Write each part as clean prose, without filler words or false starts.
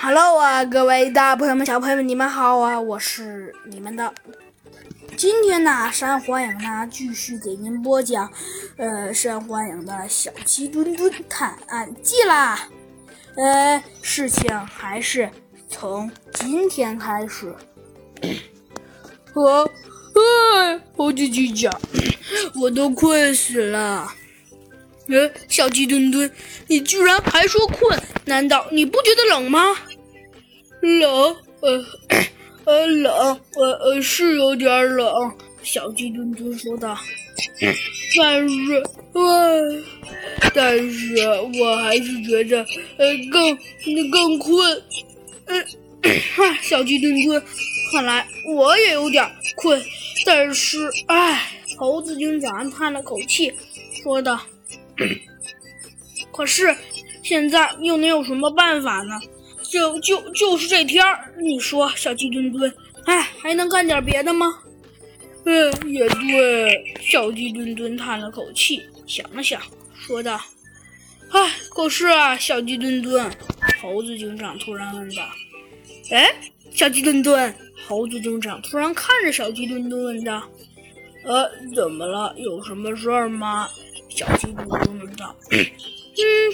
Hello 啊，各位大朋友们、小朋友们，你们好啊！我是你们的。今天呢，山火影呢继续给您播讲，山火影的小鸡墩墩探案记啦。事情还是从今天开始。我自己讲，我都困死了。小鸡墩墩，你居然还说困？难道你不觉得冷吗？冷，冷，是有点冷。小鸡墩墩说道。但是我还是觉得，更困。小鸡墩墩，看来我也有点困。但是，猴子警长叹了口气，说道。可是现在又能有什么办法呢？就是这天儿，你说小鸡墩墩，还能干点别的吗？也对。小鸡墩墩叹了口气，想了想，说道：“可是啊，小鸡墩墩。”猴子警长突然问道：“小鸡墩墩。”猴子警长突然看着小鸡墩墩问道：“怎么了？有什么事儿吗？”小鸡墩墩问道：“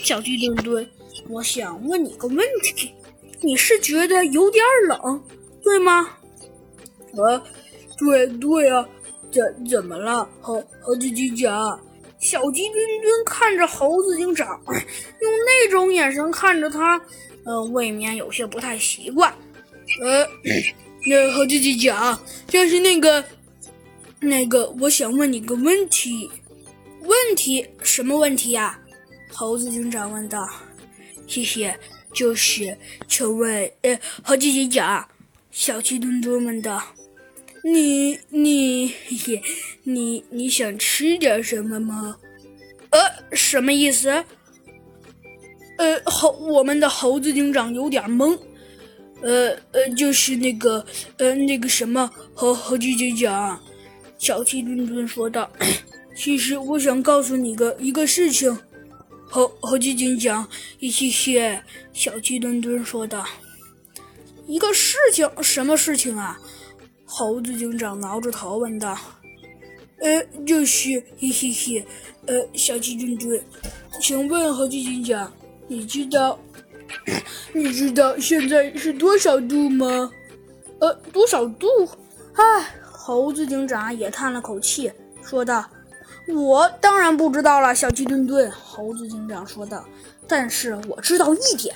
小鸡墩墩，我想问你个问题，你是觉得有点冷，对吗？”“对啊，怎么了？”猴子警长。小鸡墩墩看着猴子警长，用那种眼神看着他，未免有些不太习惯。猴子警长，就是那个，我想问你个问题。问题？什么问题呀？猴子警长问道。请问，猴子警长，小鸡墩墩问道，你想吃点什么吗？什么意思？我们的猴子警长有点懵。就是那个什么，猴子警长，小鸡墩墩说道。其实我想告诉你一个事情，猴子警长。小鸡墩墩说道。一个事情？什么事情啊？猴子警长挠着头问道。小鸡墩墩，请问猴子警长，你知道现在是多少度吗？多少度？猴子警长也叹了口气，说道。我当然不知道了，小鸡墩墩。猴子警长说道，但是我知道一点，